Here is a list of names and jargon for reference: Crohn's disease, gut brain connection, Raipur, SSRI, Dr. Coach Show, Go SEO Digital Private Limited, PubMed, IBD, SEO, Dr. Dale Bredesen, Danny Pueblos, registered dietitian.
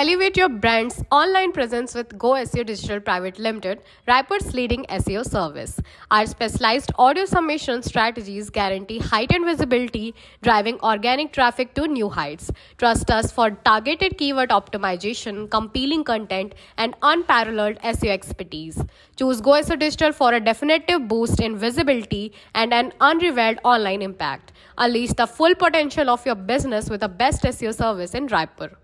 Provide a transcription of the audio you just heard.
Elevate your brand's online presence with Go SEO Digital Private Limited, Raipur's leading SEO service. Our specialized audio submission strategies guarantee heightened visibility, driving organic traffic to new heights. Trust us for targeted keyword optimization, compelling content, and unparalleled SEO expertise. Choose Go SEO Digital for a definitive boost in visibility and an unrivaled online impact. Unleash the full potential of your business with the best SEO service in Raipur.